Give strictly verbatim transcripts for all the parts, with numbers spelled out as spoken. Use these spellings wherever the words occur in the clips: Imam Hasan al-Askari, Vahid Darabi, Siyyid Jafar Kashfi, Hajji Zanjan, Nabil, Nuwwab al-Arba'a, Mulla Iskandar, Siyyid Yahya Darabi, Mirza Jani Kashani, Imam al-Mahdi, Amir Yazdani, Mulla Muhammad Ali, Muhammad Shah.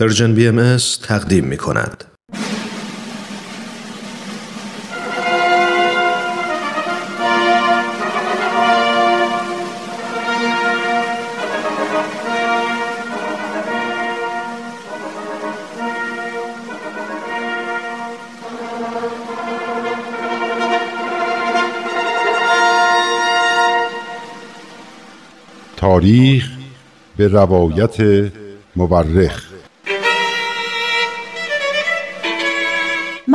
پرژن بی ام اس تقدیم می کند. تاریخ به روایت مورخ.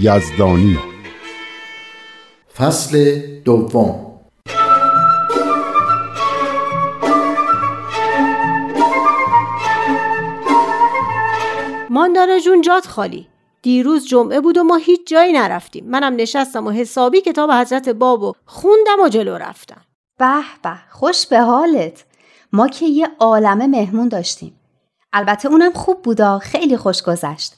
یزدانی. فصل دوم. مانداره جون جات خالی. دیروز جمعه بود و ما هیچ جایی نرفتیم. منم نشستم و حسابی کتاب حضرت بابو خوندم و جلو رفتم. به به، خوش به حالت. ما که یه عالمه مهمون داشتیم. البته اونم خوب بودا، خیلی خوش گذشت.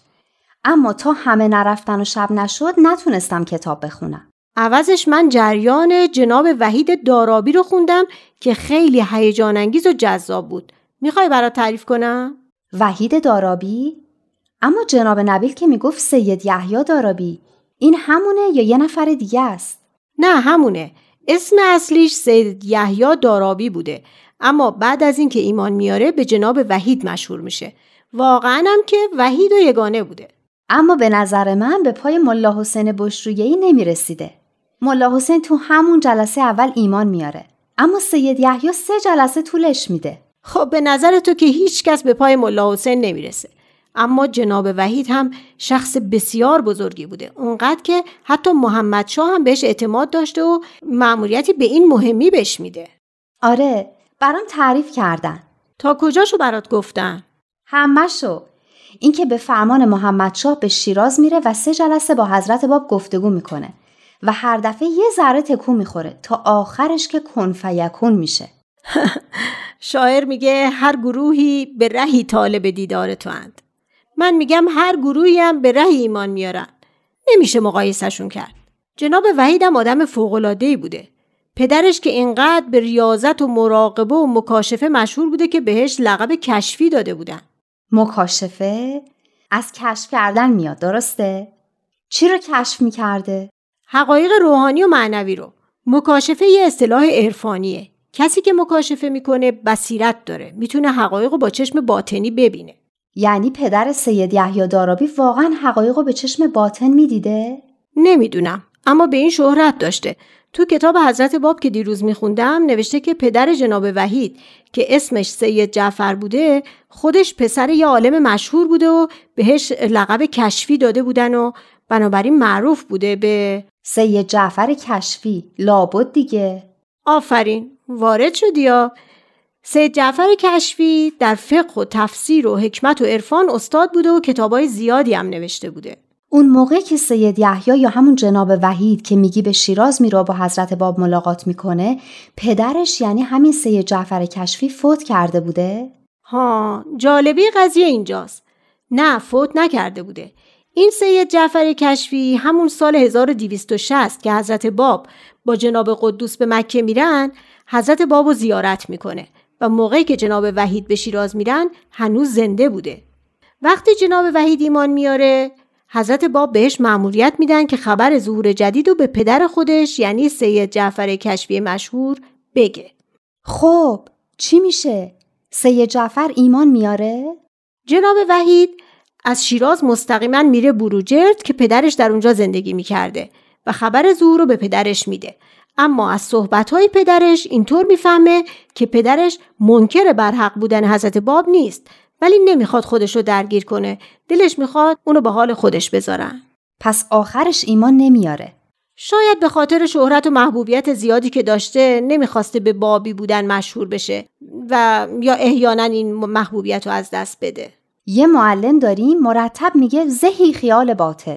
اما تا همه نرفتن و شب نشد نتونستم کتاب بخونم. عوضش من جریان جناب وحید دارابی رو خوندم که خیلی هیجان انگیز و جذاب بود. میخوای برات تعریف کنم؟ وحید دارابی؟ اما جناب نبیل که میگفت سید یحیی دارابی، این همونه یا یه نفر دیگه است؟ نه همونه. اسم اصلیش سید یحیی دارابی بوده، اما بعد از این که ایمان میاره به جناب وحید مشهور میشه. واقعاً هم که وحید و یگانه بوده. اما به نظر من به پای ملا حسین بشرویی نمیرسیده. ملا حسین تو همون جلسه اول ایمان میاره، اما سید یحیی سه جلسه طولش میده. خب به نظر تو که هیچ کس به پای ملا حسین نمیرسه. اما جناب وحید هم شخص بسیار بزرگی بوده، اونقدر که حتی محمد شاه هم بهش اعتماد داشته و مأموریتی به این مهمی بهش میده. آره، برام تعریف کردن. تا کجاشو برات گفتن؟ همشو. این که به فرمان محمد شاه به شیراز میره و سه جلسه با حضرت باب گفتگو میکنه و هر دفعه یه ذره تکون میخوره تا آخرش که کن فیکون میشه. شاعر میگه هر گروهی به رهی طالب دیدار توند. من میگم هر گروهی هم به ره ایمان میارن. نمیشه مقایسهشون کرد. جناب وحید هم آدم فوق‌العاده‌ای بوده. پدرش که اینقدر به ریاضت و مراقبه و مکاشفه مشهور بوده که بهش لقب کشفی داده بودن. مکاشفه؟ از کشف کردن میاد، درسته؟ چی رو کشف میکرده؟ حقایق روحانی و معنوی رو. مکاشفه یه اصطلاح عرفانیه. کسی که مکاشفه میکنه بصیرت داره. میتونه حقایق رو با چشم باطنی ببینه. یعنی پدر سید یحیی دارابی واقعا حقایق رو به چشم باطن میدیده؟ نمیدونم، اما به این شهرت داشته. تو کتاب حضرت باب که دیروز میخوندم نوشته که پدر جناب وحید که اسمش سید جعفر بوده، خودش پسر یه عالم مشهور بوده و بهش لقب کشفی داده بودن و بنابراین معروف بوده به سید جعفر کشفی. لابد دیگه. آفرین، وارد شدی ها. سید جعفر کشفی در فقه و تفسیر و حکمت و عرفان استاد بوده و کتابای زیادی هم نوشته بوده. اون موقع که سید یحیی یا همون جناب وحید که میگی به شیراز میره با حضرت باب ملاقات میکنه، پدرش یعنی همین سید جعفر کشفی فوت کرده بوده؟ ها، جالبی قضیه اینجاست. نه، فوت نکرده بوده. این سید جعفر کشفی همون سال هزار و دویست و شصت که حضرت باب با جناب قدوس به مکه میرن، حضرت بابو زیارت میکنه و موقعی که جناب وحید به شیراز میرن هنوز زنده بوده. وقتی جناب وحید ایمان میاره، حضرت باب بهش مأموریت میدن که خبر ظهور جدیدو به پدر خودش یعنی سید جعفر کشفی مشهور بگه. خب چی میشه؟ سید جعفر ایمان میاره؟ جناب وحید از شیراز مستقیما میره بروجرد که پدرش در اونجا زندگی میکرده و خبر ظهور رو به پدرش میده. اما از صحبت‌های پدرش اینطور میفهمه که پدرش منکر برحق بودن حضرت باب نیست، ولی نمیخواد خودش رو درگیر کنه. دلش میخواد اونو به حال خودش بذارن. پس آخرش ایمان نمیاره. شاید به خاطر شهرت و محبوبیت زیادی که داشته نمیخواسته به بابی بودن مشهور بشه و یا احیانا این محبوبیت رو از دست بده. یه معلم داریم مرتب میگه زهی خیال باطل.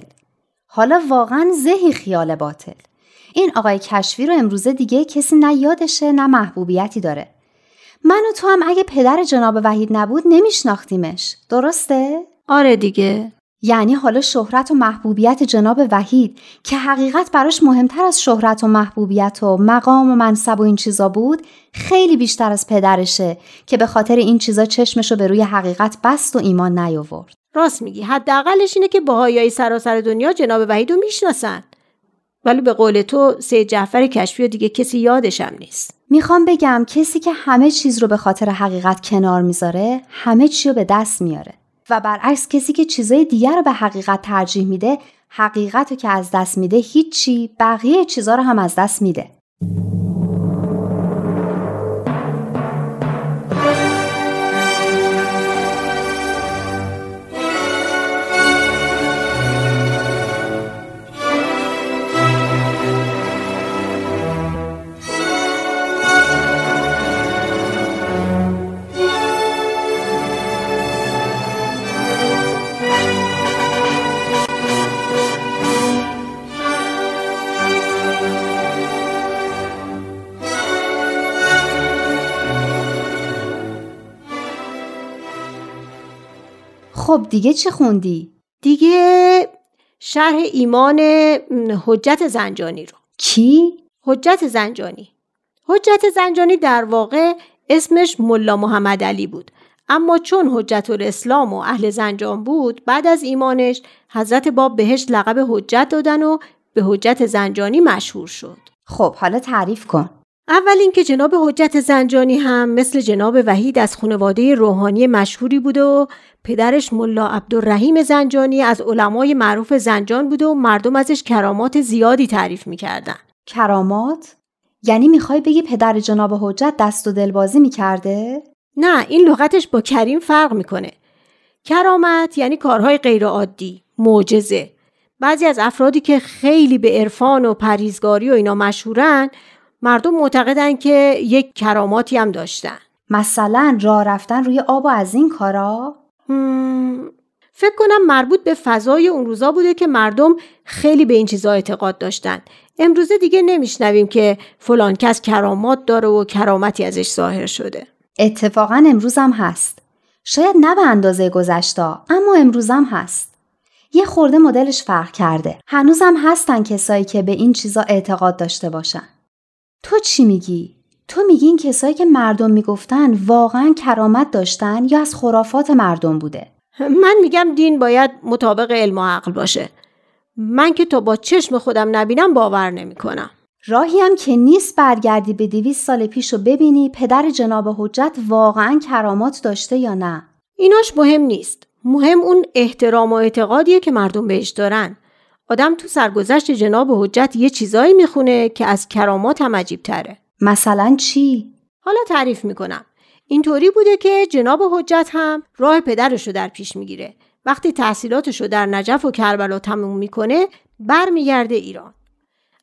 حالا واقعا زهی خیال باطل. این آقای کشفی رو امروزه دیگه کسی نه یادشه نه محبوبیتی داره. من و تو هم اگه پدر جناب وحید نبود نمیشناختیمش. درسته؟ آره دیگه. یعنی حالا شهرت و محبوبیت جناب وحید که حقیقت براش مهمتر از شهرت و محبوبیت و مقام و منصب و این چیزا بود، خیلی بیشتر از پدرشه که به خاطر این چیزا چشمشو به روی حقیقت بست و ایمان نیاورد. راست میگی. حداقلش اینه که بهاییای سراسر دنیا جناب وحیدو میشناسن. ولی به قول تو سید جعفر کشفی و دیگه کسی یادش هم نیست. میخوام بگم کسی که همه چیز رو به خاطر حقیقت کنار میذاره، همه چی رو به دست میاره. و برعکس کسی که چیزای دیگر رو به حقیقت ترجیح میده، حقیقت رو که از دست میده هیچی، بقیه چیزا رو هم از دست میده. خب دیگه چه خوندی؟ دیگه شرح ایمان حجت زنجانی رو. کی؟ حجت زنجانی. حجت زنجانی در واقع اسمش ملا محمد علی بود، اما چون حجت الاسلام و اهل زنجان بود، بعد از ایمانش حضرت باب بهش لقب حجت دادن و به حجت زنجانی مشهور شد. خب حالا تعریف کن. اول اینکه جناب حجت زنجانی هم مثل جناب وحید از خانواده روحانی مشهوری بود و پدرش ملا عبد الرحیم زنجانی از علمای معروف زنجان بود و مردم ازش کرامات زیادی تعریف میکردن. کرامات؟ یعنی میخوای بگی پدر جناب حجت دست و دلبازی میکرده؟ نه، این لغتش با کریم فرق میکنه. کرامت یعنی کارهای غیرعادی، معجزه. بعضی از افرادی که خیلی به عرفان و پرهیزگاری و اینا مشهورن، مردم معتقدن که یک کراماتی هم داشتن. مثلا راه رفتن روی آب و از این کارا؟ مم. فکر کنم مربوط به فضای اون روزا بوده که مردم خیلی به این چیزا اعتقاد داشتن. امروزه دیگه نمیشنویم که فلان کس کرامات داره و کرامتی ازش ظاهر شده. اتفاقا امروز هم هست. شاید نه به اندازه گذشته، اما امروز هم هست. یه خورده مدلش فرق کرده. هنوز هم هستن کسایی که به این چیزا اعتقاد داشته باشن. تو چی میگی؟ تو میگی این کسایی که مردم میگفتن واقعا کرامت داشتن یا از خرافات مردم بوده؟ من میگم دین باید مطابق علم و عقل باشه. من که تا با چشم خودم نبینم باور نمیکنم. راهی هم که نیست برگردی به دویست سال پیش و ببینی پدر جناب حجت واقعا کرامات داشته یا نه. ایناش مهم نیست. مهم اون احترام و اعتقادیه که مردم بهش دارن. آدم تو سرگذشت جناب حجت یه چیزایی میخونه که از کرامات هم عجیب تره. مثلا چی؟ حالا تعریف میکنم. اینطوری بوده که جناب حجت هم راه پدرشو در پیش میگیره. وقتی تحصیلاتشو در نجف و کربلا تموم میکنه، برمیگرده ایران.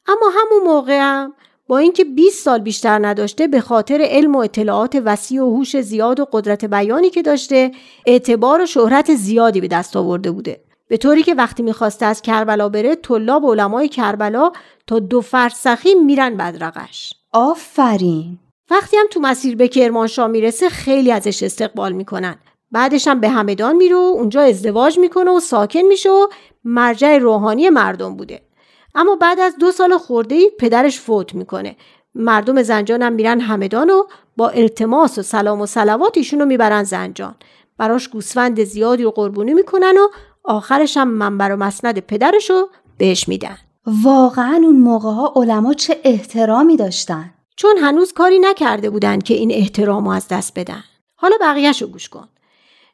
اما همون موقع هم با اینکه بیست سال بیشتر نداشته، به خاطر علم و اطلاعات وسیع و هوش زیاد و قدرت بیانی که داشته، اعتبار و شهرت زیادی به دست آورده بوده. به طوری که وقتی میخواسته از کربلا بره، طلاب علمای کربلا تا دو فرسخی میرن بدرقش. آفرین. وقتی هم تو مسیر به کرمانشاه میرسه، خیلی ازش استقبال میکنن. بعدش هم به همدان میره، اونجا ازدواج میکنه و ساکن میشه و مرجع روحانی مردم بوده. اما بعد از دو سال خورده‌ای پدرش فوت میکنه. مردم زنجان هم میرن همدان و با التماس و سلام و صلوات ایشونو میبرن زنجان. براش گوسفند زیادی رو قربونی میکنن و آخرش هم منبر و مسند پدرشو بهش میدن. واقعا اون موقع ها علما چه احترامی داشتن، چون هنوز کاری نکرده بودن که این احترامو از دست بدن. حالا بقیهشو گوش کن.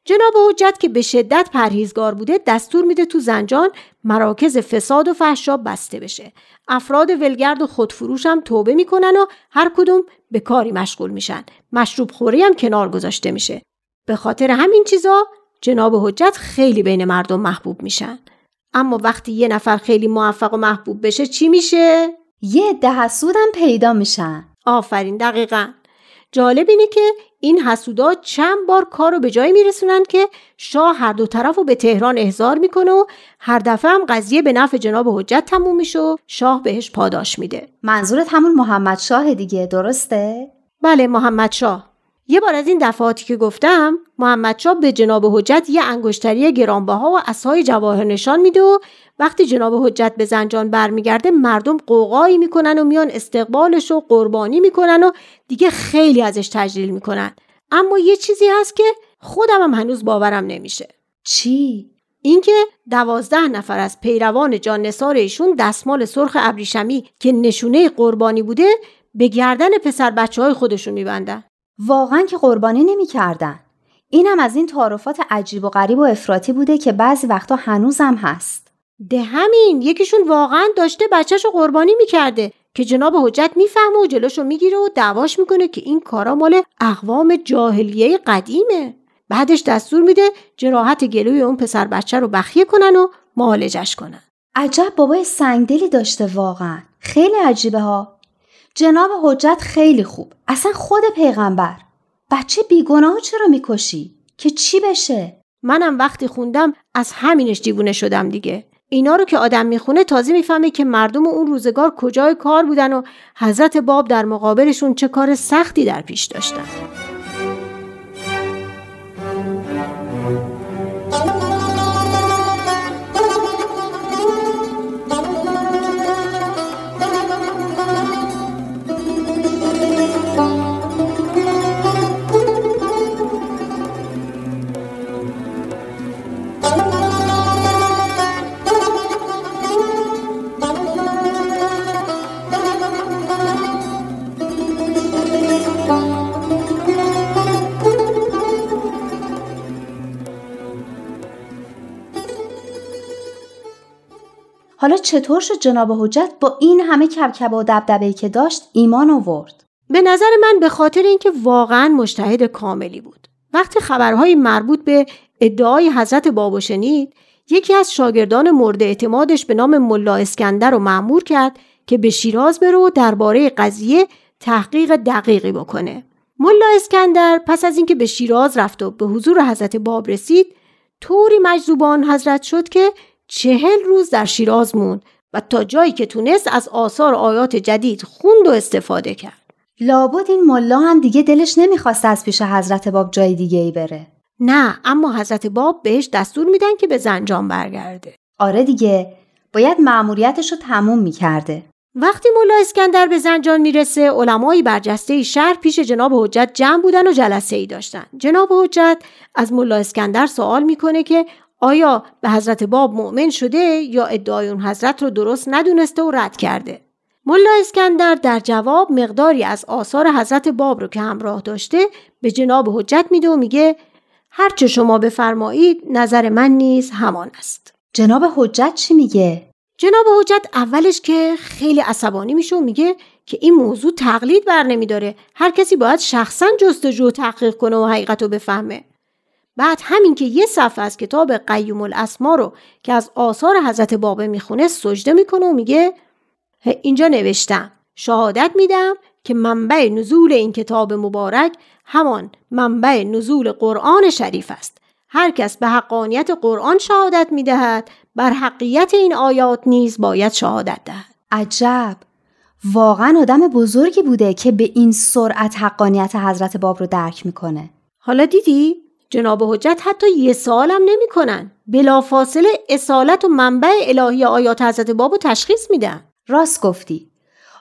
جناب حجت که به شدت پرهیزگار بوده، دستور میده تو زنجان مراکز فساد و فحشا بسته بشه. افراد ولگرد و خودفروش هم توبه میکنن و هر کدوم به کاری مشغول میشن. مشروب خوری هم کنار گذاشته میشه. به خاطر همین چیزا جناب حجت خیلی بین مردم محبوب میشن. اما وقتی یه نفر خیلی موفق و محبوب بشه چی میشه؟ یه عده حسودم پیدا میشن. آفرین، دقیقاً. جالب اینه که این حسودا چند بار کارو به جایی میرسونن که شاه هر دو طرفو به تهران احضار میکنه و هر دفعه هم قضیه به نفع جناب حجت تموم میشه و شاه بهش پاداش میده. منظورت همون محمد شاه دیگه، درسته؟ بله، محمد شاه. یه بار از این دفعاتی که گفتم، محمد شاه به جناب حجت یه انگشتری گرانبها و عصای جواهر نشان میده و وقتی جناب حجت به زنجان برمیگرده مردم قوقایی میکنن و میان استقبالش و قربانی میکنن و دیگه خیلی ازش تجلیل میکنن. اما یه چیزی هست که خودم هم هنوز باورم نمیشه. چی؟ اینکه دوازده نفر از پیروان جان نثار ایشون دستمال سرخ ابریشمی که نشونه قربانی بوده به گردن پسر بچه‌های خودشون میبندن. واقعا که قربانی نمی‌کردن. اینم از این تعارفات عجیب و غریب و افراطی بوده که بعضی وقتا هنوزم هست. ده همین، یکیشون واقعا داشته بچه‌شو قربانی می‌کرده که جناب حجت میفهمه و جلوشو میگیره و دعواش میکنه که این کارا مال اقوام جاهلیه قدیمه. بعدش دستور میده جراحت گلوی اون پسر بچه رو بخیه کنن و معالجش کنن. عجب بابای سنگدلی داشته واقعا. خیلی عجیبه ها. جناب حجت خیلی خوب. اصلا خود پیغمبر بچه بیگناهو چرا میکشی؟ که چی بشه؟ منم وقتی خوندم از همینش دیوونه شدم دیگه. اینا رو که آدم میخونه تازه میفهمه که مردم اون روزگار کجای کار بودن و حضرت باب در مقابلشون چه کار سختی در پیش داشتن. حالا چطور شد جناب حجت با این همه کبکبه و دبدبه‌ای که داشت ایمان آورد؟ به نظر من به خاطر اینکه واقعا مجتهد کاملی بود. وقتی خبرهای مربوط به ادعای حضرت بابو شنید، یکی از شاگردان مورد اعتمادش به نام ملا اسکندر رو مأمور کرد که به شیراز بره و درباره قضیه تحقیق دقیقی بکنه. ملا اسکندر پس از اینکه به شیراز رفت و به حضور حضرت باب رسید، طوری مجذوبان حضرت شد که چهل روز در شیراز موند و تا جایی که تونست از آثار آیات جدید خوند و استفاده کرد. لابد این ملا هم دیگه دلش نمیخواست از پیش حضرت باب جای دیگه ای بره. نه، اما حضرت باب بهش دستور میدن که به زنجان برگرده. آره دیگه، باید مأموریتش رو تموم میکرده. وقتی ملا اسکندر به زنجان میرسه، علمای برجسته شهر پیش جناب حجت جمع بودن و جلسه ای داشتن. جناب حجت از ملا اسکندر سوال میکنه که آیا به حضرت باب مؤمن شده یا ادعای اون حضرت رو درست ندونسته و رد کرده؟ ملا اسکندر در جواب مقداری از آثار حضرت باب رو که همراه داشته به جناب حجت میده و میگه هر چه شما بفرمایید نظر من نیز همان است. جناب حجت چی میگه؟ جناب حجت اولش که خیلی عصبانی میشه و میگه که این موضوع تقلید برنمیداره. هر کسی باید شخصاً جستجو و تحقیق کنه و حقیقت رو بفهمه. بعد همین که یه صفحه از کتاب قوّم الاسما رو که از آثار حضرت بابه میخونه سجده میکنه و میگه اینجا نوشتم شهادت میدم که منبع نزول این کتاب مبارک همان منبع نزول قرآن شریف است. هر کس به حقانیت قرآن شهادت میدهد بر حقیقت این آیات نیز باید شهادت دهد. عجب، واقعا آدم بزرگی بوده که به این سرعت حقانیت حضرت باب رو درک میکنه. حالا دیدی؟ جناب حجت حتی یه سوال هم نمی کنن. بلافاصله اصالت و منبع الهی آیات حضرت بابو تشخیص میدن. راست گفتی.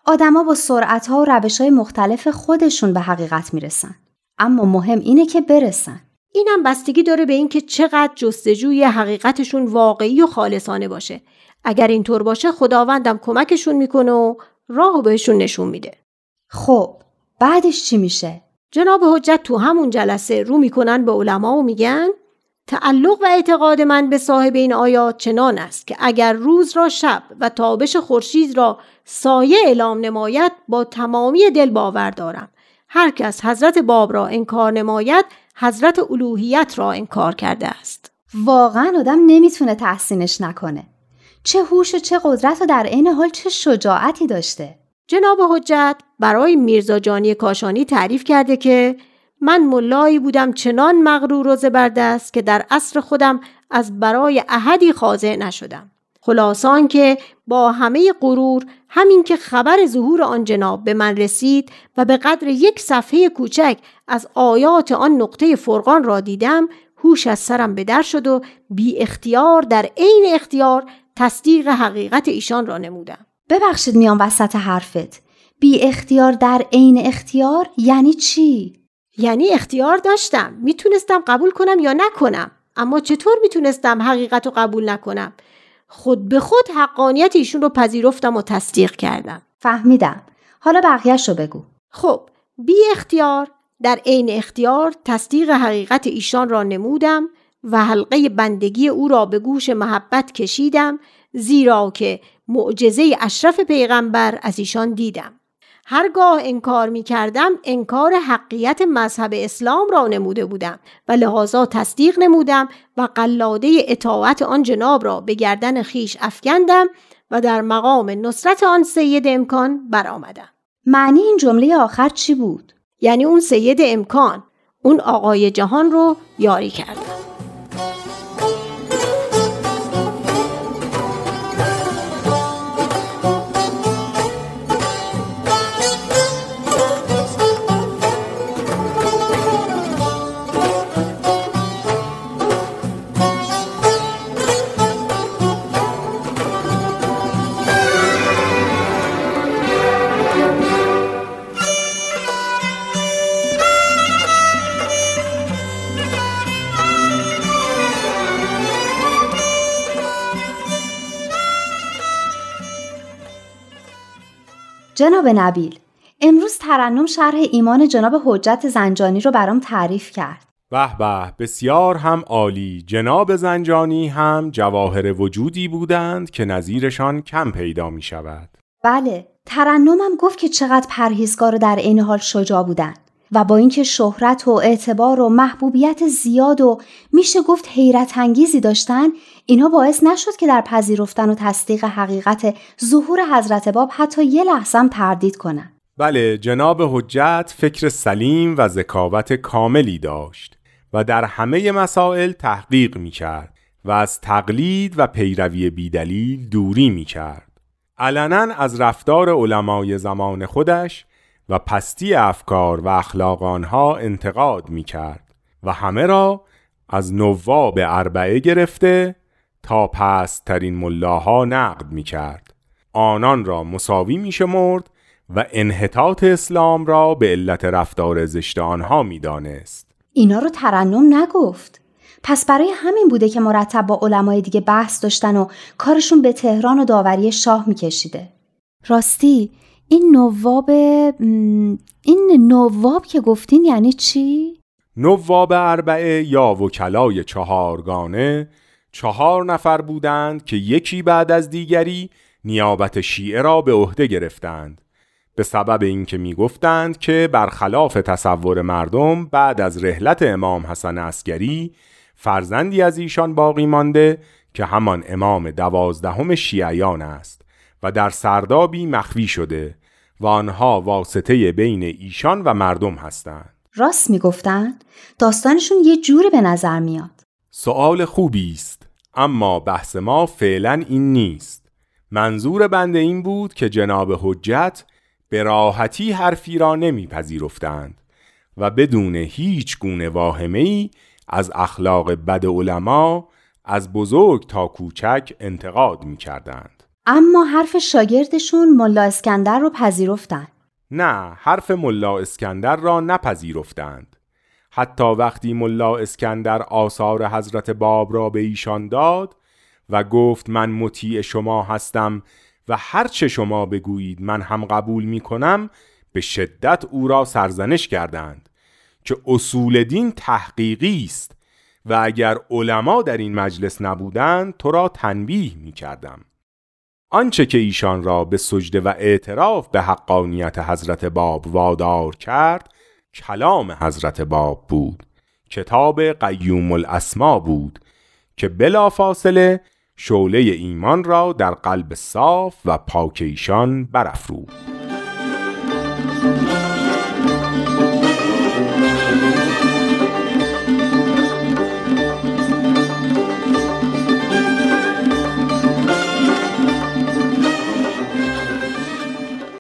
آدما با سرعت‌ها و روش‌های مختلف خودشون به حقیقت میرسن. اما مهم اینه که برسن. اینم بستگی داره به این که چقدر جستجوی حقیقتشون واقعی و خالصانه باشه. اگر اینطور باشه خداوندم کمکشون میکنه و راهو بهشون نشون میده. خب، بعدش چی میشه؟ جناب حجت تو همون جلسه رو میکنن به علما و میگن تعلق و اعتقاد من به صاحب این آیات چنان است که اگر روز را شب و تابش خورشید را سایه اعلام نماید با تمامی دل باور دارم. هر کس حضرت باب را انکار نماید حضرت الوهیت را انکار کرده است. واقعا آدم نمیتونه تحسینش نکنه. چه هوش و چه قدرت و در عین حال چه شجاعتی داشته. جناب حجت برای میرزا جانی کاشانی تعریف کرده که من ملایی بودم چنان مغرور و زبردست که در عصر خودم از برای احدی خاضع نشدم. خلاصان که با همه غرور همین که خبر ظهور آن جناب به من رسید و به قدر یک صفحه کوچک از آیات آن نقطه فرقان را دیدم، هوش از سرم به در شد و بی اختیار در عین اختیار تصدیق حقیقت ایشان را نمودم. ببخشید میام وسط حرفت. بی اختیار در عین اختیار یعنی چی؟ یعنی اختیار داشتم، میتونستم قبول کنم یا نکنم، اما چطور میتونستم حقیقت رو قبول نکنم؟ خود به خود حقانیت ایشون رو پذیرفتم و تصدیق کردم. فهمیدم. حالا بقیه‌شو بگو. خب، بی اختیار در عین اختیار تصدیق حقیقت ایشان را نمودم و حلقه بندگی او را به گوش محبت کشیدم، زیرا که معجزه اشرف پیغمبر از ایشان دیدم. هرگاه انکار می کردم انکار حقیقت مذهب اسلام را نموده بودم و لحاظا تصدیق نمودم و قلاده اطاعت آن جناب را به گردن خیش افکندم و در مقام نصرت آن سید امکان برآمدم. معنی این جمله آخر چی بود؟ یعنی اون سید امکان، اون آقای جهان رو یاری کردم. جناب نبیل، امروز ترنم شرح ایمان جناب حجت زنجانی رو برام تعریف کرد. به به، بسیار هم عالی. جناب زنجانی هم جواهر وجودی بودند که نظیرشان کم پیدا می شود. بله، ترنمم گفت که چقدر پرهیزگار و در عین حال شجاع بودند و با اینکه شهرت و اعتبار و محبوبیت زیاد و میشه گفت حیرت انگیزی داشتن، اینا باعث نشد که در پذیرفتن و تصدیق حقیقت ظهور حضرت باب حتی یه لحظه هم تردید کنن. بله، جناب حجت فکر سلیم و ذکاوت کاملی داشت و در همه مسائل تحقیق میکرد و از تقلید و پیروی بیدلیل دوری میکرد. علنا از رفتار علمای زمان خودش و پستی افکار و اخلاق آنها انتقاد میکرد و همه را از نواب اربعه گرفته تا پست‌ترین ملاها نقد میکرد. آنان را مساوی میشمرد و انحطاط اسلام را به علت رفتار زشت آنها میدانست. اینا رو ترنم نگفت. پس برای همین بوده که مرتب با علمای دیگه بحث داشتن و کارشون به تهران و داوری شاه میکشیده. راستی این نواب این نواب که گفتین یعنی چی؟ نواب اربعه یا وکلای چهارگانه چهار نفر بودند که یکی بعد از دیگری نیابت شیعه را به عهده گرفتند، به سبب اینکه میگفتند که برخلاف تصور مردم بعد از رحلت امام حسن عسکری فرزندی از ایشان باقی مانده که همان امام دوازدهم شیعیان است و در سردابی مخفی شده و آنها واسطه بین ایشان و مردم هستند. راست میگفتند، داستانشون یه جوری به نظر میاد. سوال خوبی است، اما بحث ما فعلا این نیست. منظور بنده این بود که جناب حجت به راحتی حرفی را نمیپذیرفتند و بدون هیچ گونه واهمه‌ای از اخلاق بد علما از بزرگ تا کوچک انتقاد میکردند. اما حرف شاگردشون ملا اسکندر رو پذیرفتند؟ نه، حرف ملا اسکندر را نپذیرفتند. حتی وقتی ملا اسکندر آثار حضرت باب را به ایشان داد و گفت من مطیع شما هستم و هر چه شما بگویید من هم قبول می کنم، به شدت او را سرزنش کردند که اصول دین تحقیقی است و اگر علما در این مجلس نبودند تو را تنبیه می کردم. آنچه که ایشان را به سجده و اعتراف به حقانیت حضرت باب وادار کرد کلام حضرت باب بود. کتاب قوّم الاسما بود که بلافاصله شعله ایمان را در قلب صاف و پاک ایشان برافروخت.